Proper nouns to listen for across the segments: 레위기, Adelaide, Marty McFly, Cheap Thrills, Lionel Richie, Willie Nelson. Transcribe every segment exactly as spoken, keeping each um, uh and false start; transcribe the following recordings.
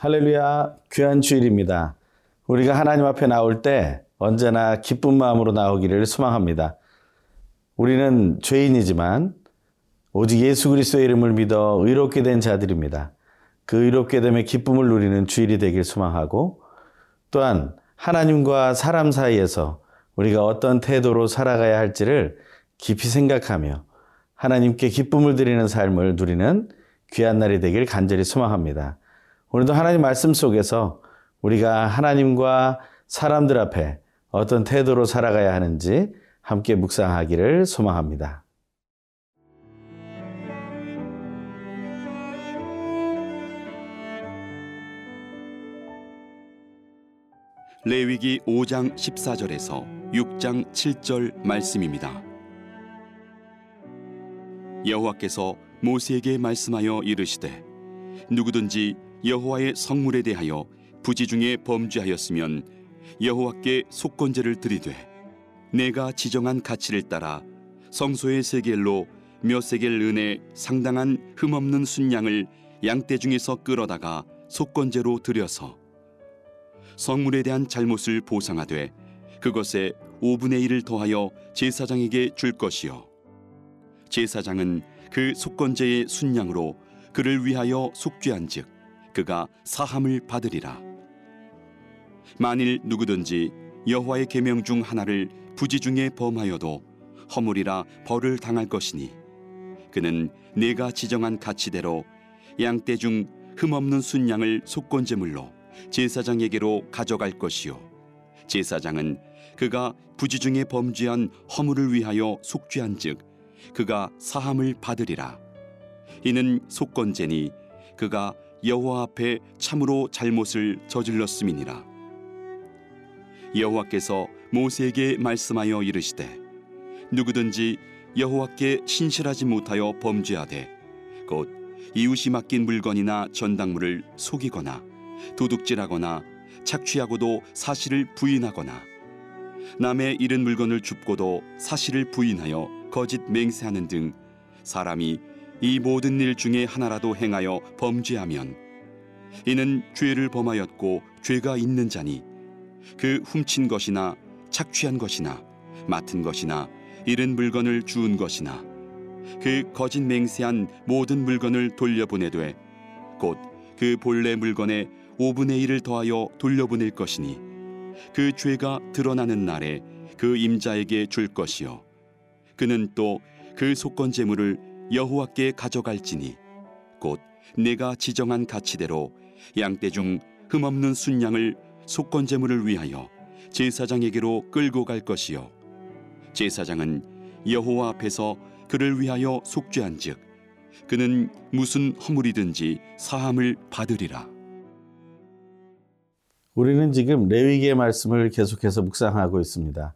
할렐루야, 귀한 주일입니다. 우리가 하나님 앞에 나올 때 언제나 기쁜 마음으로 나오기를 소망합니다. 우리는 죄인이지만 오직 예수 그리스도의 이름을 믿어 의롭게 된 자들입니다. 그 의롭게 됨의 기쁨을 누리는 주일이 되길 소망하고, 또한 하나님과 사람 사이에서 우리가 어떤 태도로 살아가야 할지를 깊이 생각하며 하나님께 기쁨을 드리는 삶을 누리는 귀한 날이 되길 간절히 소망합니다. 오늘도 하나님 말씀 속에서 우리가 하나님과 사람들 앞에 어떤 태도로 살아가야 하는지 함께 묵상하기를 소망합니다. 레위기 오 장 십사 절에서 육 장 칠 절 말씀입니다. 여호와께서 모세에게 말씀하여 이르시되, 누구든지 여호와의 성물에 대하여 부지 중에 범죄하였으면 여호와께 속건제를 드리되, 내가 지정한 가치를 따라 성소의 세겔로 몇 세겔 은에 상당한 흠없는 순양을 양떼 중에서 끌어다가 속건제로 드려서 성물에 대한 잘못을 보상하되 그것에 오분의 일을 더하여 제사장에게 줄 것이요, 제사장은 그 속건제의 순양으로 그를 위하여 속죄한즉 그가 사함을 받으리라. 만일 누구든지 여호와의 계명 중 하나를 부지 중에 범하여도 허물이라 벌을 당할 것이니, 그는 내가 지정한 가치대로 양떼 중 흠없는 순양을 속건제물로 제사장에게로 가져갈 것이요, 제사장은 그가 부지 중에 범죄한 허물을 위하여 속죄한즉 그가 사함을 받으리라. 이는 속건제니 그가 여호와 앞에 참으로 잘못을 저질렀음이니라. 여호와께서 모세에게 말씀하여 이르시되, 누구든지 여호와께 신실하지 못하여 범죄하되 곧 이웃이 맡긴 물건이나 전당물을 속이거나 도둑질하거나 착취하고도 사실을 부인하거나 남의 잃은 물건을 줍고도 사실을 부인하여 거짓 맹세하는 등 사람이 이 모든 일 중에 하나라도 행하여 범죄하면, 이는 죄를 범하였고 죄가 있는 자니 그 훔친 것이나 착취한 것이나 맡은 것이나 잃은 물건을 주운 것이나 그 거짓 맹세한 모든 물건을 돌려보내되 곧 그 본래 물건에 오분의 일을 더하여 돌려보낼 것이니, 그 죄가 드러나는 날에 그 임자에게 줄 것이요, 그는 또 그 속건제물을 여호와께 가져갈지니 곧 내가 지정한 가치대로 양떼 중 흠없는 순양을 속건제물을 위하여 제사장에게로 끌고 갈 것이요, 제사장은 여호와 앞에서 그를 위하여 속죄한즉 그는 무슨 허물이든지 사함을 받으리라. 우리는 지금 레위기의 말씀을 계속해서 묵상하고 있습니다.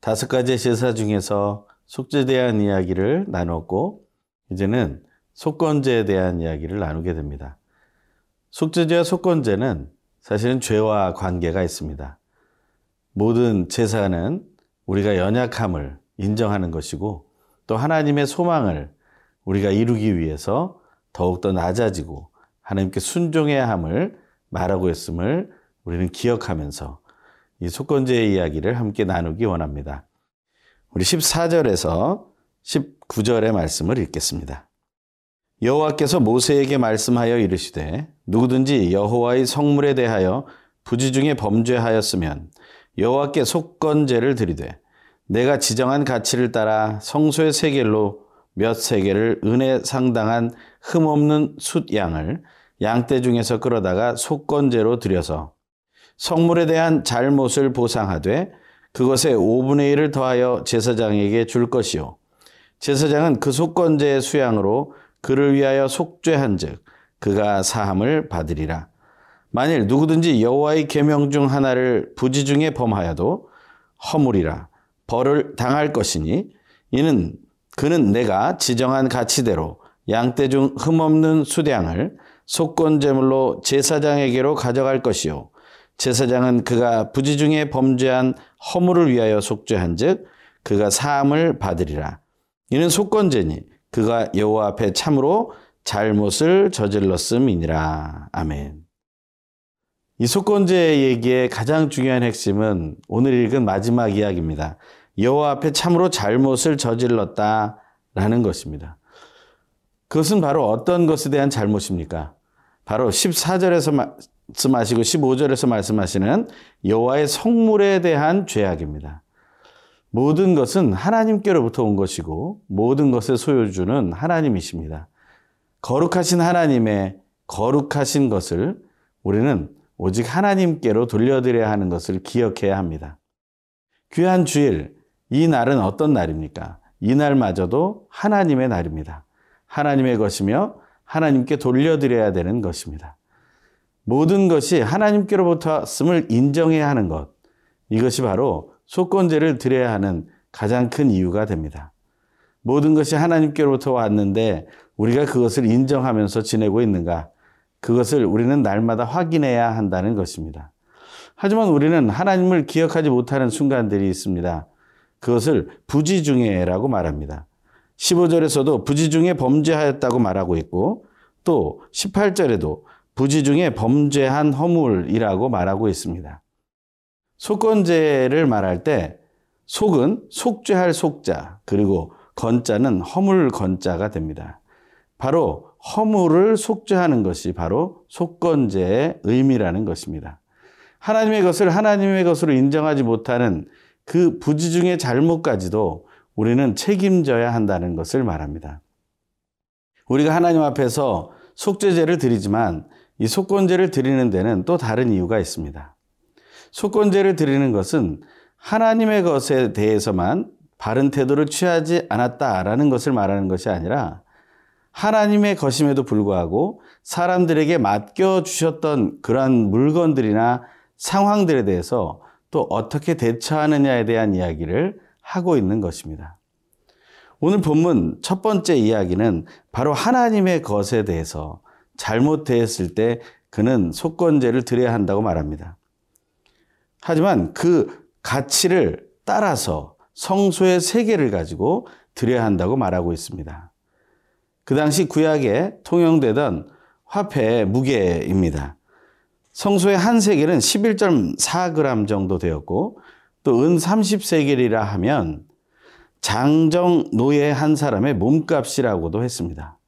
다섯 가지 제사 중에서 속죄에 대한 이야기를 나눴고, 이제는 속건제에 대한 이야기를 나누게 됩니다. 속죄제와 속건제는 사실은 죄와 관계가 있습니다. 모든 제사는 우리가 연약함을 인정하는 것이고, 또 하나님의 소망을 우리가 이루기 위해서 더욱더 낮아지고 하나님께 순종해야 함을 말하고 있음을 우리는 기억하면서 이 속건제의 이야기를 함께 나누기 원합니다. 우리 십사 절에서 십구 절의 말씀을 읽겠습니다. 여호와께서 모세에게 말씀하여 이르시되, 누구든지 여호와의 성물에 대하여 부지 중에 범죄하였으면 여호와께 속건제를 드리되, 내가 지정한 가치를 따라 성소의 세겔로 몇 세겔을 은에 상당한 흠없는 숫양을 양떼 중에서 끌어다가 속건제로 드려서 성물에 대한 잘못을 보상하되 그것에 오분의 일을 더하여 제사장에게 줄 것이요, 제사장은 그 속건제의 수양으로 그를 위하여 속죄한즉 그가 사함을 받으리라. 만일 누구든지 여호와의 계명 중 하나를 부지 중에 범하여도 허물이라 벌을 당할 것이니, 이는 그는 내가 지정한 가치대로 양떼 중 흠없는 숫양을 속건제물로 제사장에게로 가져갈 것이요, 제사장은 그가 부지 중에 범죄한 허물을 위하여 속죄한즉 그가 사함을 받으리라. 이는 속건제니 그가 여호와 앞에 참으로 잘못을 저질렀음이니라. 아멘. 이 속건제 얘기의 가장 중요한 핵심은 오늘 읽은 마지막 이야기입니다. 여호와 앞에 참으로 잘못을 저질렀다라는 것입니다. 그것은 바로 어떤 것에 대한 잘못입니까? 바로 십사 절에서 말씀하시고 십오 절에서 말씀하시는 여호와의 성물에 대한 죄악입니다. 모든 것은 하나님께로부터 온 것이고 모든 것의 소유주는 하나님이십니다. 거룩하신 하나님의 거룩하신 것을 우리는 오직 하나님께로 돌려드려야 하는 것을 기억해야 합니다. 귀한 주일, 이 날은 어떤 날입니까? 이 날마저도 하나님의 날입니다. 하나님의 것이며 하나님께 돌려드려야 되는 것입니다. 모든 것이 하나님께로부터 왔음을 인정해야 하는 것, 이것이 바로 속건제를 드려야 하는 가장 큰 이유가 됩니다. 모든 것이 하나님께로부터 왔는데 우리가 그것을 인정하면서 지내고 있는가, 그것을 우리는 날마다 확인해야 한다는 것입니다. 하지만 우리는 하나님을 기억하지 못하는 순간들이 있습니다. 그것을 부지중해라고 말합니다. 십오 절에서도 부지중해 범죄하였다고 말하고 있고 또 십팔 절에도 부지중해 범죄한 허물이라고 말하고 있습니다. 속건제를 말할 때 속은 속죄할 속자, 그리고 건자는 허물 건자가 됩니다. 바로 허물을 속죄하는 것이 바로 속건제의 의미라는 것입니다. 하나님의 것을 하나님의 것으로 인정하지 못하는 그 부지중의 잘못까지도 우리는 책임져야 한다는 것을 말합니다. 우리가 하나님 앞에서 속죄제를 드리지만 이 속건제를 드리는 데는 또 다른 이유가 있습니다. 속건제를 드리는 것은 하나님의 것에 대해서만 바른 태도를 취하지 않았다라는 것을 말하는 것이 아니라 하나님의 것임에도 불구하고 사람들에게 맡겨주셨던 그러한 물건들이나 상황들에 대해서 또 어떻게 대처하느냐에 대한 이야기를 하고 있는 것입니다. 오늘 본문 첫 번째 이야기는 바로 하나님의 것에 대해서 잘못되었을 때 그는 속건제를 드려야 한다고 말합니다. 하지만 그 가치를 따라서 성소의 세계를 가지고 드려야 한다고 말하고 있습니다. 그 당시 구약에 통용되던 화폐의 무게입니다. 성소의 한 세겔은 십일 점 사 그램 정도 되었고 또 은 삼십 세겔이라 하면 장정 노예 한 사람의 몸값이라고도 했습니다.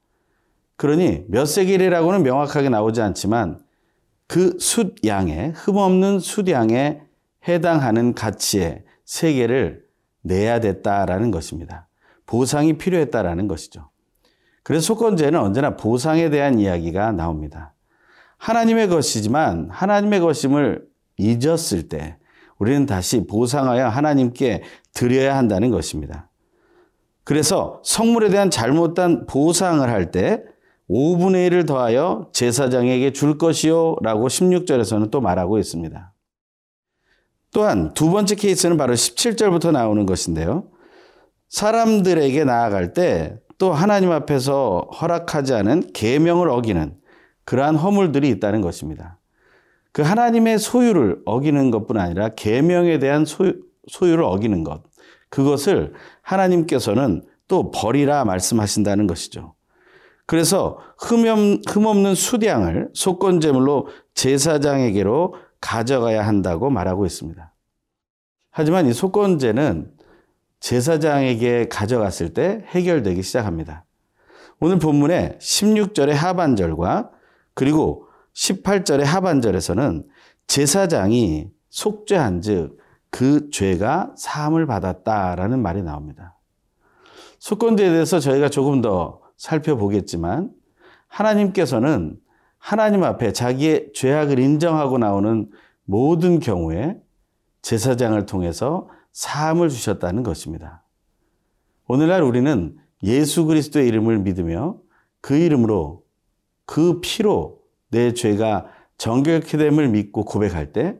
그러니 몇 세겔이라고는 명확하게 나오지 않지만 그 숫양에, 흠없는 숫양에 해당하는 가치의 세겔을 내야 됐다라는 것입니다. 보상이 필요했다라는 것이죠. 그래서 속건제는 언제나 보상에 대한 이야기가 나옵니다. 하나님의 것이지만 하나님의 것임을 잊었을 때 우리는 다시 보상하여 하나님께 드려야 한다는 것입니다. 그래서 성물에 대한 잘못된 보상을 할 때 오분의 일을 더하여 제사장에게 줄 것이요 라고 십육 절에서는 또 말하고 있습니다. 또한 두 번째 케이스는 바로 십칠 절부터 나오는 것인데요. 사람들에게 나아갈 때 또 하나님 앞에서 허락하지 않은 계명을 어기는 그러한 허물들이 있다는 것입니다. 그 하나님의 소유를 어기는 것뿐 아니라 계명에 대한 소유, 소유를 어기는 것, 그것을 하나님께서는 또 버리라 말씀하신다는 것이죠. 그래서 흠없는, 흠없는 숫양을 속건제물로 제사장에게로 가져가야 한다고 말하고 있습니다. 하지만 이 속건제는 제사장에게 가져갔을 때 해결되기 시작합니다. 오늘 본문의 십육 절의 하반절과 그리고 십팔 절의 하반절에서는 제사장이 속죄한 즉 그 죄가 사함을 받았다라는 말이 나옵니다. 속건제에 대해서 저희가 조금 더 살펴보겠지만 하나님께서는 하나님 앞에 자기의 죄악을 인정하고 나오는 모든 경우에 제사장을 통해서 사함을 주셨다는 것입니다. 오늘날 우리는 예수 그리스도의 이름을 믿으며 그 이름으로 그 피로 내 죄가 정결케 됨을 믿고 고백할 때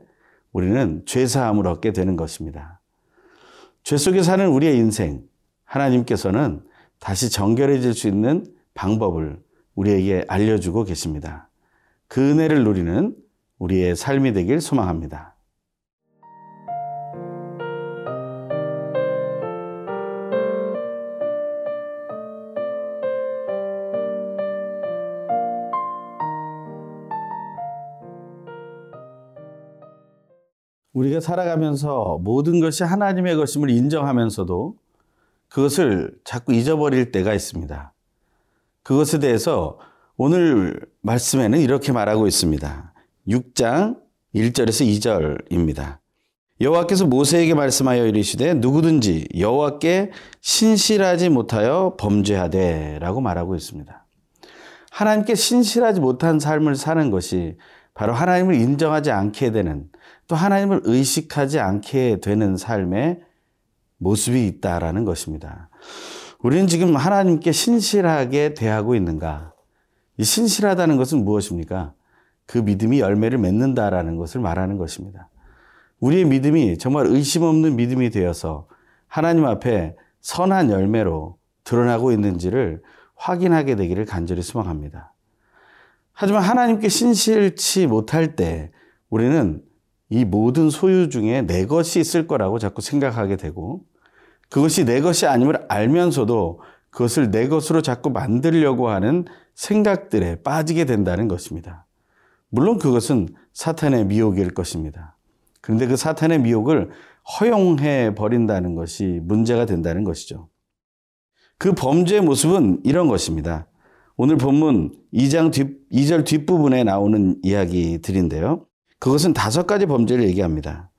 우리는 죄 사함을 얻게 되는 것입니다. 죄 속에 사는 우리의 인생, 하나님께서는 다시 정결해질 수 있는 방법을 우리에게 알려주고 계십니다. 그 은혜를 누리는 우리의 삶이 되길 소망합니다. 우리가 살아가면서 모든 것이 하나님의 것임을 인정하면서도 그것을 자꾸 잊어버릴 때가 있습니다. 그것에 대해서 오늘 말씀에는 이렇게 말하고 있습니다. 육 장 일 절에서 이 절입니다. 여호와께서 모세에게 말씀하여 이르시되 누구든지 여호와께 신실하지 못하여 범죄하되 라고 말하고 있습니다. 하나님께 신실하지 못한 삶을 사는 것이 바로 하나님을 인정하지 않게 되는, 또 하나님을 의식하지 않게 되는 삶의 모습이 있다라는 것입니다. 우리는 지금 하나님께 신실하게 대하고 있는가? 이 신실하다는 것은 무엇입니까? 그 믿음이 열매를 맺는다라는 것을 말하는 것입니다. 우리의 믿음이 정말 의심 없는 믿음이 되어서 하나님 앞에 선한 열매로 드러나고 있는지를 확인하게 되기를 간절히 소망합니다. 하지만 하나님께 신실치 못할 때 우리는 이 모든 소유 중에 내 것이 있을 거라고 자꾸 생각하게 되고, 그것이 내 것이 아님을 알면서도 그것을 내 것으로 자꾸 만들려고 하는 생각들에 빠지게 된다는 것입니다. 물론 그것은 사탄의 미혹일 것입니다. 그런데 그 사탄의 미혹을 허용해 버린다는 것이 문제가 된다는 것이죠. 그 범죄의 모습은 이런 것입니다. 오늘 본문 이 장 뒷, 이 절 뒷부분에 나오는 이야기들인데요. 그것은 다섯 가지 범죄를 얘기합니다.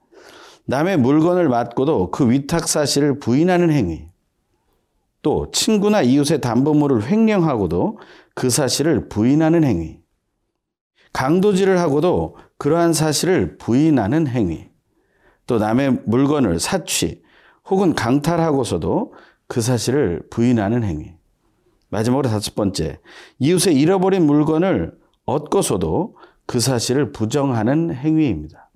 남의 물건을 맡고도 그 위탁 사실을 부인하는 행위, 또 친구나 이웃의 담보물을 횡령하고도 그 사실을 부인하는 행위, 강도질을 하고도 그러한 사실을 부인하는 행위, 또 남의 물건을 사취 혹은 강탈하고서도 그 사실을 부인하는 행위, 마지막으로 다섯 번째, 이웃의 잃어버린 물건을 얻고서도 그 사실을 부정하는 행위입니다.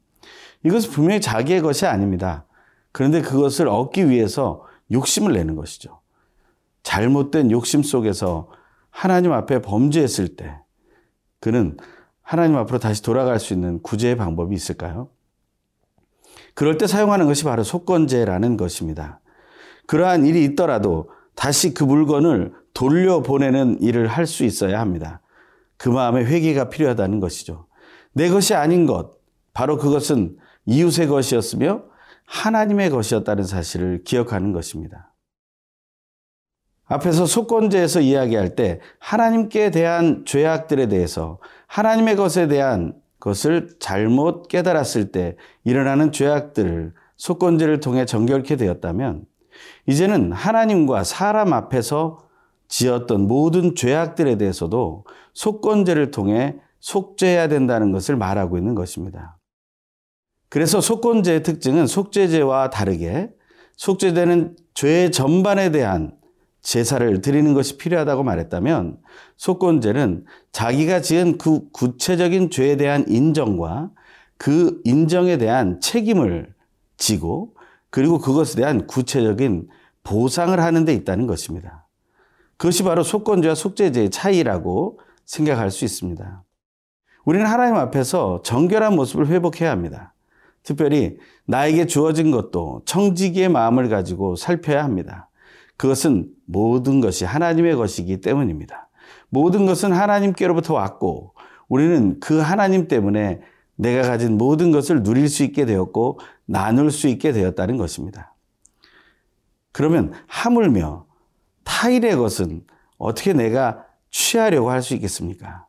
이것은 분명히 자기의 것이 아닙니다. 그런데 그것을 얻기 위해서 욕심을 내는 것이죠. 잘못된 욕심 속에서 하나님 앞에 범죄했을 때 그는 하나님 앞으로 다시 돌아갈 수 있는 구제의 방법이 있을까요? 그럴 때 사용하는 것이 바로 속건제라는 것입니다. 그러한 일이 있더라도 다시 그 물건을 돌려보내는 일을 할 수 있어야 합니다. 그 마음에 회개가 필요하다는 것이죠. 내 것이 아닌 것, 바로 그것은 이웃의 것이었으며 하나님의 것이었다는 사실을 기억하는 것입니다. 앞에서 속건제에서 이야기할 때 하나님께 대한 죄악들에 대해서, 하나님의 것에 대한 것을 잘못 깨달았을 때 일어나는 죄악들을 속건제를 통해 정결케 되었다면, 이제는 하나님과 사람 앞에서 지었던 모든 죄악들에 대해서도 속건제를 통해 속죄해야 된다는 것을 말하고 있는 것입니다. 그래서 속건제의 특징은 속죄제와 다르게 속죄제는 죄 전반에 대한 제사를 드리는 것이 필요하다고 말했다면, 속건제는 자기가 지은 그 구체적인 죄에 대한 인정과 그 인정에 대한 책임을 지고, 그리고 그것에 대한 구체적인 보상을 하는 데 있다는 것입니다. 그것이 바로 속건제와 속죄제의 차이라고 생각할 수 있습니다. 우리는 하나님 앞에서 정결한 모습을 회복해야 합니다. 특별히 나에게 주어진 것도 청지기의 마음을 가지고 살펴야 합니다. 그것은 모든 것이 하나님의 것이기 때문입니다. 모든 것은 하나님께로부터 왔고, 우리는 그 하나님 때문에 내가 가진 모든 것을 누릴 수 있게 되었고 나눌 수 있게 되었다는 것입니다. 그러면 하물며 타인의 것은 어떻게 내가 취하려고 할 수 있겠습니까?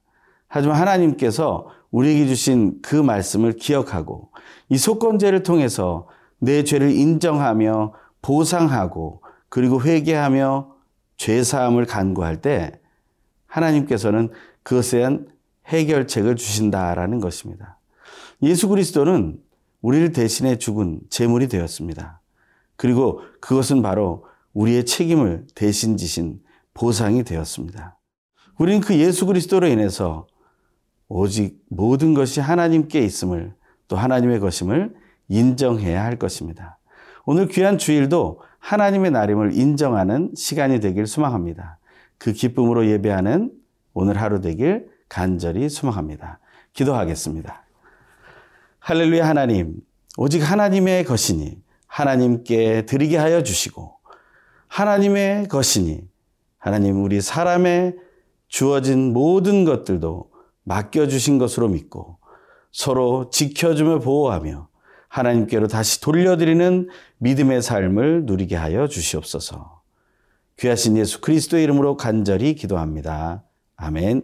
하지만 하나님께서 우리에게 주신 그 말씀을 기억하고, 이 속건제를 통해서 내 죄를 인정하며 보상하고 그리고 회개하며 죄사함을 간구할 때 하나님께서는 그것에 대한 해결책을 주신다라는 것입니다. 예수 그리스도는 우리를 대신해 죽은 제물이 되었습니다. 그리고 그것은 바로 우리의 책임을 대신 지신 보상이 되었습니다. 우리는 그 예수 그리스도로 인해서 오직 모든 것이 하나님께 있음을, 또 하나님의 것임을 인정해야 할 것입니다. 오늘 귀한 주일도 하나님의 날임을 인정하는 시간이 되길 소망합니다. 그 기쁨으로 예배하는 오늘 하루 되길 간절히 소망합니다. 기도하겠습니다. 할렐루야. 하나님, 오직 하나님의 것이니 하나님께 드리게 하여 주시고, 하나님의 것이니 하나님 우리 사람의 주어진 모든 것들도 맡겨주신 것으로 믿고, 서로 지켜주며 보호하며 하나님께로 다시 돌려드리는 믿음의 삶을 누리게 하여 주시옵소서. 귀하신 예수 그리스도의 이름으로 간절히 기도합니다. 아멘.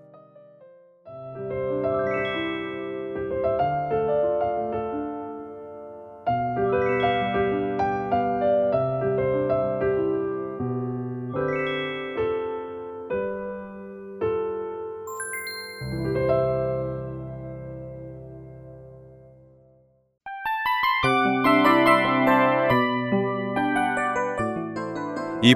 이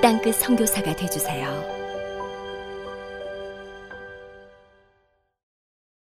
땅끝 선교사가 되어주세요.